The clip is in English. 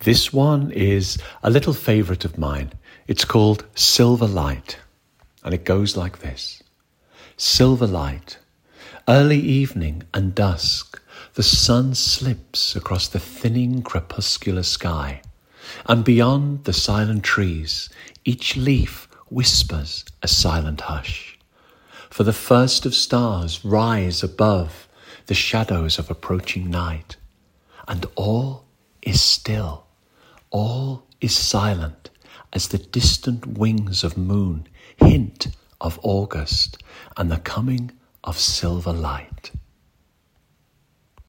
This one is a little favorite of mine. It's called Silver Light, and it goes like this. Silver light, early evening and dusk, the sun slips across the thinning crepuscular sky, and beyond the silent trees, each leaf whispers a silent hush. For the first of stars rise above the shadows of approaching night, and all is still, all is silent, as the distant wings of moon hint of August and the coming of silver light.